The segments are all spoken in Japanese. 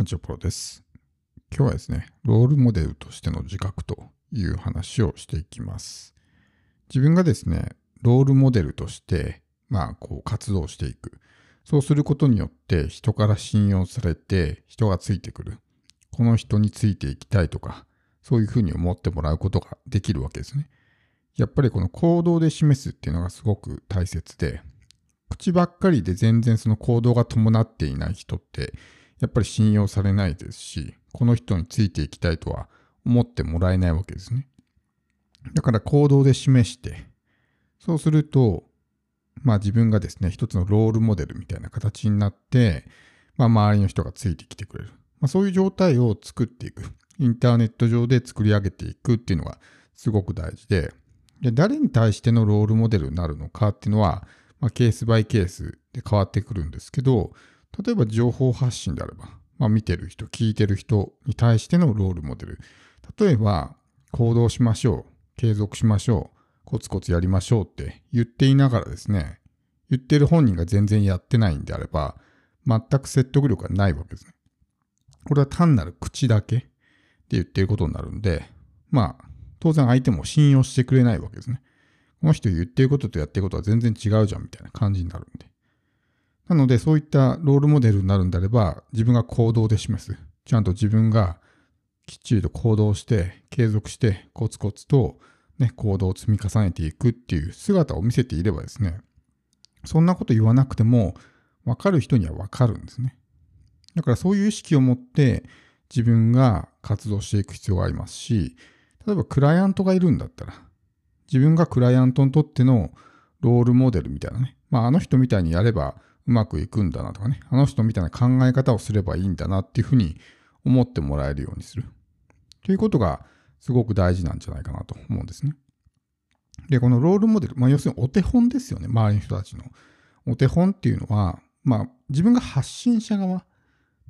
こんにちは、ポロです。今日はですね、ロールモデルとしての自覚という話をしていきます。自分がですね、ロールモデルとして、活動していく。そうすることによって人から信用されて人がついてくる。この人についていきたいとか、そういうふうに思ってもらうことができるわけですね。やっぱりこの行動で示すっていうのがすごく大切で、口ばっかりで全然その行動が伴っていない人って、やっぱり信用されないですし、この人についていきたいとは思ってもらえないわけですね。だから行動で示して、そうすると、自分がですね、一つのロールモデルみたいな形になって、周りの人がついてきてくれる。そういう状態を作っていく。インターネット上で作り上げていくっていうのがすごく大事で、誰に対してのロールモデルになるのかっていうのは、ケースバイケースで変わってくるんですけど、例えば情報発信であれば、見てる人、聞いてる人に対してのロールモデル。例えば、行動しましょう、継続しましょう、コツコツやりましょうって言っていながらですね、言ってる本人が全然やってないんであれば、全く説得力がないわけですね。これは単なる口だけで言ってることになるんで、当然相手も信用してくれないわけですね。この人言ってることとやってることは全然違うじゃんみたいな感じになるんで。なのでそういったロールモデルになるんであれば自分が行動で示す。ちゃんと自分がきっちりと行動して継続してコツコツと、行動を積み重ねていくっていう姿を見せていればですね、そんなこと言わなくても分かる人には分かるんですね。だからそういう意識を持って自分が活動していく必要がありますし、例えばクライアントがいるんだったら自分がクライアントにとってのロールモデルみたいなね、あの人みたいにやればうまくいくんだなとかね、あの人みたいな考え方をすればいいんだなっていうふうに思ってもらえるようにするということがすごく大事なんじゃないかなと思うんですね。で、このロールモデル、要するにお手本ですよね、周りの人たちの。お手本っていうのは、自分が発信者側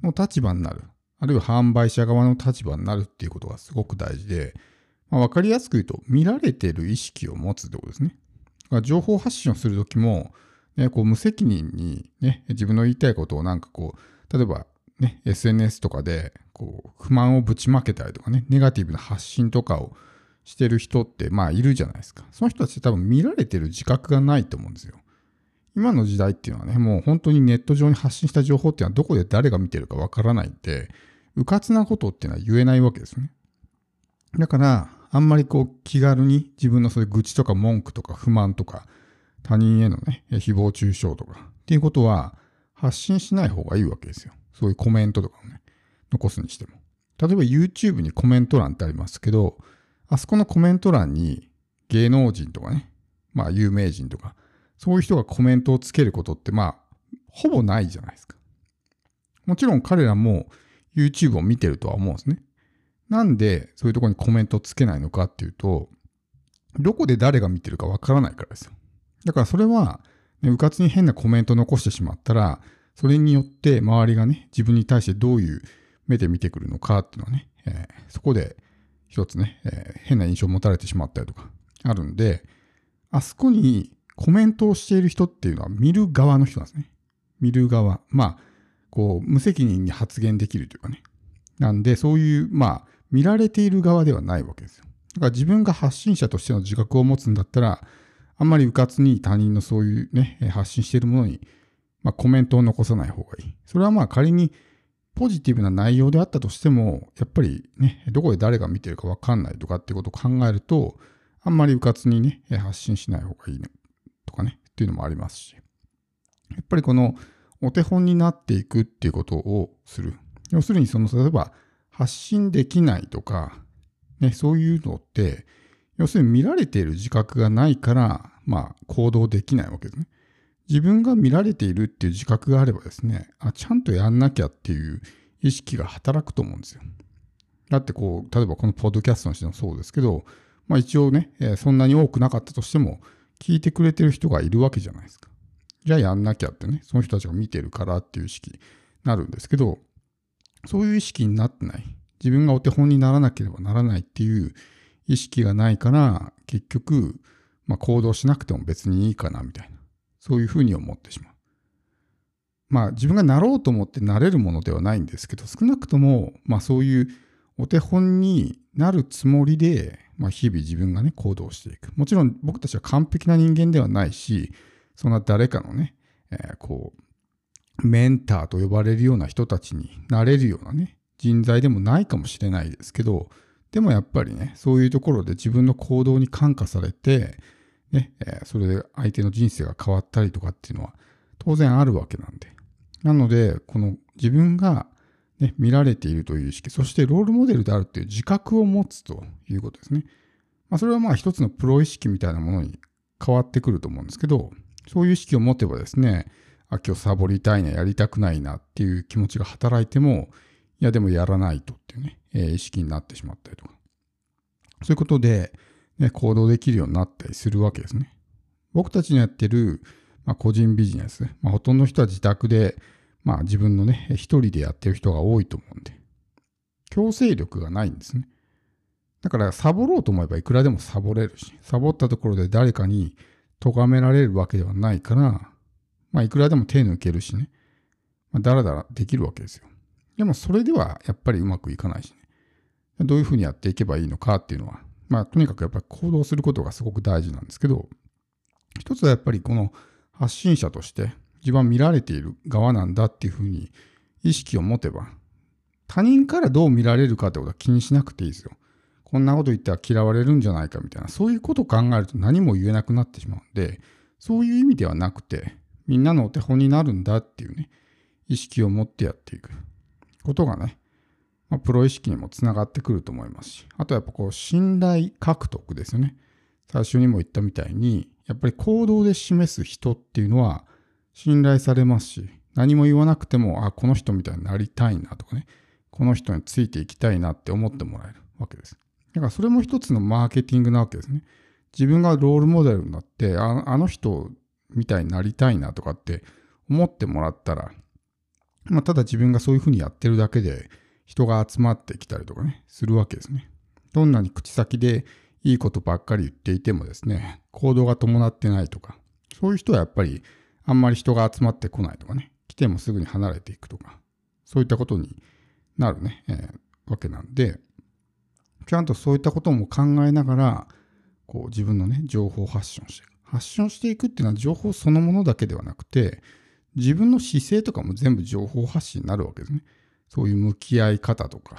の立場になる、あるいは販売者側の立場になるっていうことがすごく大事で、わかりやすく言うと、見られてる意識を持つってことですね。情報発信をするときも、無責任に、自分の言いたいことを例えば、SNS とかで不満をぶちまけたりとかね、ネガティブな発信とかをしてる人っているじゃないですか。その人たち多分見られてる自覚がないと思うんですよ。今の時代っていうのはね、もう本当にネット上に発信した情報っていうのはどこで誰が見てるかわからないんで、うかつなことっていうのは言えないわけですよね。だからあんまり気軽に自分のそういう愚痴とか文句とか不満とか他人へのね、誹謗中傷とかっていうことは発信しない方がいいわけですよ。そういうコメントとかをね、残すにしても。例えば YouTube にコメント欄ってありますけど、あそこのコメント欄に芸能人とかね、有名人とか、そういう人がコメントをつけることってほぼないじゃないですか。もちろん彼らも YouTube を見てるとは思うんですね。なんでそういうところにコメントをつけないのかっていうと、どこで誰が見てるかわからないからですよ。だからそれは、うかつに変なコメントを残してしまったら、それによって周りがね、自分に対してどういう目で見てくるのかっていうのはね、そこで一つね、変な印象を持たれてしまったりとかあるんで、あそこにコメントをしている人っていうのは見る側の人なんですね。見る側。無責任に発言できるというかね。なんで、そういう、見られている側ではないわけですよ。だから自分が発信者としての自覚を持つんだったら、あんまりうかつに他人のそういうね、発信しているものに、コメントを残さない方がいい。それは仮にポジティブな内容であったとしても、やっぱりね、どこで誰が見てるかわかんないとかってことを考えると、あんまりうかつにね、発信しない方がいいねとかね、っていうのもありますし。やっぱりこのお手本になっていくっていうことをする。要するに例えば発信できないとか、そういうのって、要するに見られている自覚がないから、行動できないわけですね。自分が見られているっていう自覚があればですね、ちゃんとやんなきゃっていう意識が働くと思うんですよ。だって例えばこのポッドキャストの人もそうですけど、一応ね、そんなに多くなかったとしても、聞いてくれてる人がいるわけじゃないですか。じゃあやんなきゃってね、その人たちが見てるからっていう意識になるんですけど、そういう意識になってない。自分がお手本にならなければならないっていう意識がないから、結局、行動しなくても別にいいかなみたいな、そういうふうに思ってしまう。まあ自分がなろうと思ってなれるものではないんですけど、少なくともまあそういうお手本になるつもりで、まあ、日々自分がね行動していく。もちろん僕たちは完璧な人間ではないし、そんな誰かのね、こうメンターと呼ばれるような人たちになれるようなね人材でもないかもしれないですけど、でもやっぱりねそういうところで自分の行動に感化されて、ねそれで相手の人生が変わったりとかっていうのは当然あるわけなんで、なのでこの自分が、ね、見られているという意識、そしてロールモデルであるという自覚を持つということですね、まあ、それはまあ一つのプロ意識みたいなものに変わってくると思うんですけど、そういう意識を持てばですね、あ今日サボりたいな、やりたくないなっていう気持ちが働いても、いやでもやらないとっていうね、意識になってしまったりとか、そういうことで、ね、行動できるようになったりするわけですね。僕たちのやってる、まあ、個人ビジネス、まあ、ほとんどの人は自宅で、まあ、自分のね一人でやってる人が多いと思うんで、強制力がないんですね。だからサボろうと思えばいくらでもサボれるし、サボったところで誰かに咎められるわけではないから、まあ、いくらでも手抜けるしね、まあ、だらだらできるわけですよ。でもそれではやっぱりうまくいかないしね。どういうふうにやっていけばいいのかっていうのは、まあとにかくやっぱり行動することがすごく大事なんですけど、一つはやっぱりこの発信者として自分は見られている側なんだっていうふうに意識を持てば、他人からどう見られるかってことは気にしなくていいですよ。こんなこと言ったら嫌われるんじゃないかみたいな、そういうことを考えると何も言えなくなってしまうんで、そういう意味ではなくて、みんなのお手本になるんだっていうね、意識を持ってやっていくことがね、まあ、プロ意識にもつながってくると思いますし、あとやっぱこう信頼獲得ですよね。最初にも言ったみたいに、やっぱり行動で示す人っていうのは信頼されますし、何も言わなくても、あ、この人みたいになりたいなとかね、この人についていきたいなって思ってもらえるわけです。だからそれも一つのマーケティングなわけですね。自分がロールモデルになって、あの人みたいになりたいなとかって思ってもらったら、まあ、ただ自分がそういうふうにやってるだけで人が集まってきたりとかねするわけですね。どんなに口先でいいことばっかり言っていてもですね、行動が伴ってないとか、そういう人はやっぱりあんまり人が集まってこないとかね、来てもすぐに離れていくとか、そういったことになるね、わけなんで、ちゃんとそういったことも考えながらこう自分のね情報を発信していくっていうのは情報そのものだけではなくて、自分の姿勢とかも全部情報発信になるわけですね。そういう向き合い方とか、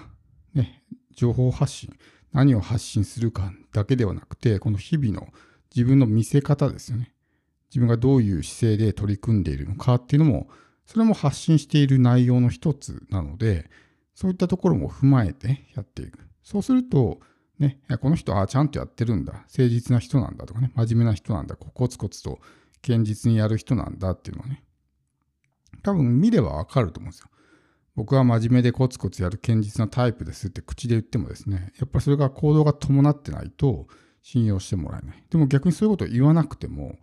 ね、情報発信、何を発信するかだけではなくて、この日々の自分の見せ方ですよね。自分がどういう姿勢で取り組んでいるのかっていうのも、それも発信している内容の一つなので、そういったところも踏まえてやっていく。そうすると、ね、この人はちゃんとやってるんだ、誠実な人なんだとかね、真面目な人なんだ、コツコツと堅実にやる人なんだっていうのはね、多分見ればわかると思うんですよ。僕は真面目でコツコツやる堅実なタイプですって口で言ってもですね、やっぱりそれが行動が伴ってないと信用してもらえない。でも逆にそういうことを言わなくても、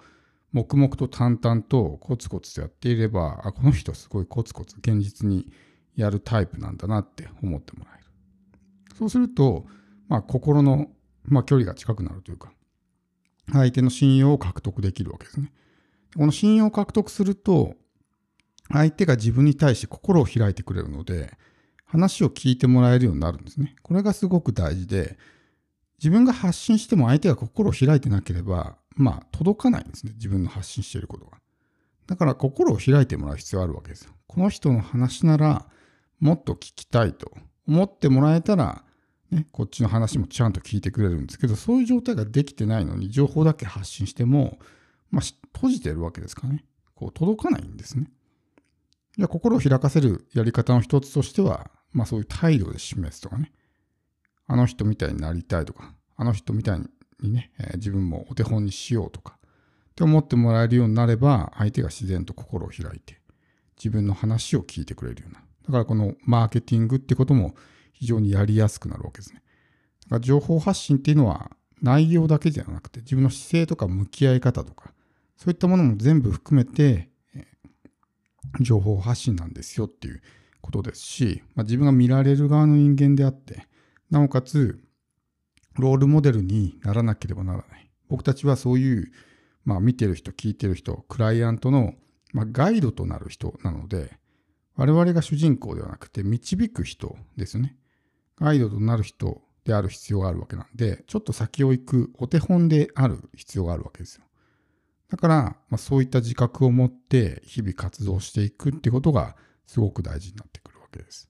黙々と淡々とコツコツとやっていれば、あ、この人すごいコツコツ堅実にやるタイプなんだなって思ってもらえる。そうすると、まあ、心の、まあ、距離が近くなるというか、相手の信用を獲得できるわけですね。この信用を獲得すると、相手が自分に対して心を開いてくれるので、話を聞いてもらえるようになるんですね。これがすごく大事で、自分が発信しても相手が心を開いてなければ、まあ届かないんですね、自分の発信していることが。だから心を開いてもらう必要があるわけですよ。この人の話ならもっと聞きたいと思ってもらえたら、ね、こっちの話もちゃんと聞いてくれるんですけど、そういう状態ができてないのに情報だけ発信しても、まあ閉じてるわけですからね。こう届かないんですね。心を開かせるやり方の一つとしては、まあそういう態度で示すとかね、あの人みたいになりたいとか、あの人みたいにね、自分もお手本にしようとか、って思ってもらえるようになれば、相手が自然と心を開いて、自分の話を聞いてくれるような。だからこのマーケティングってことも非常にやりやすくなるわけですね。だから情報発信っていうのは内容だけじゃなくて、自分の姿勢とか向き合い方とか、そういったものも全部含めて、情報発信なんですよっていうことですし、まあ、自分が見られる側の人間であって、なおかつロールモデルにならなければならない。僕たちはそういう、まあ、見てる人、聞いてる人、クライアントのまあ、ガイドとなる人なので、我々が主人公ではなくて導く人ですね。ガイドとなる人である必要があるわけなんで、ちょっと先を行くお手本である必要があるわけですよ。だから、まあ、そういった自覚を持って日々活動していくってことがすごく大事になってくるわけです。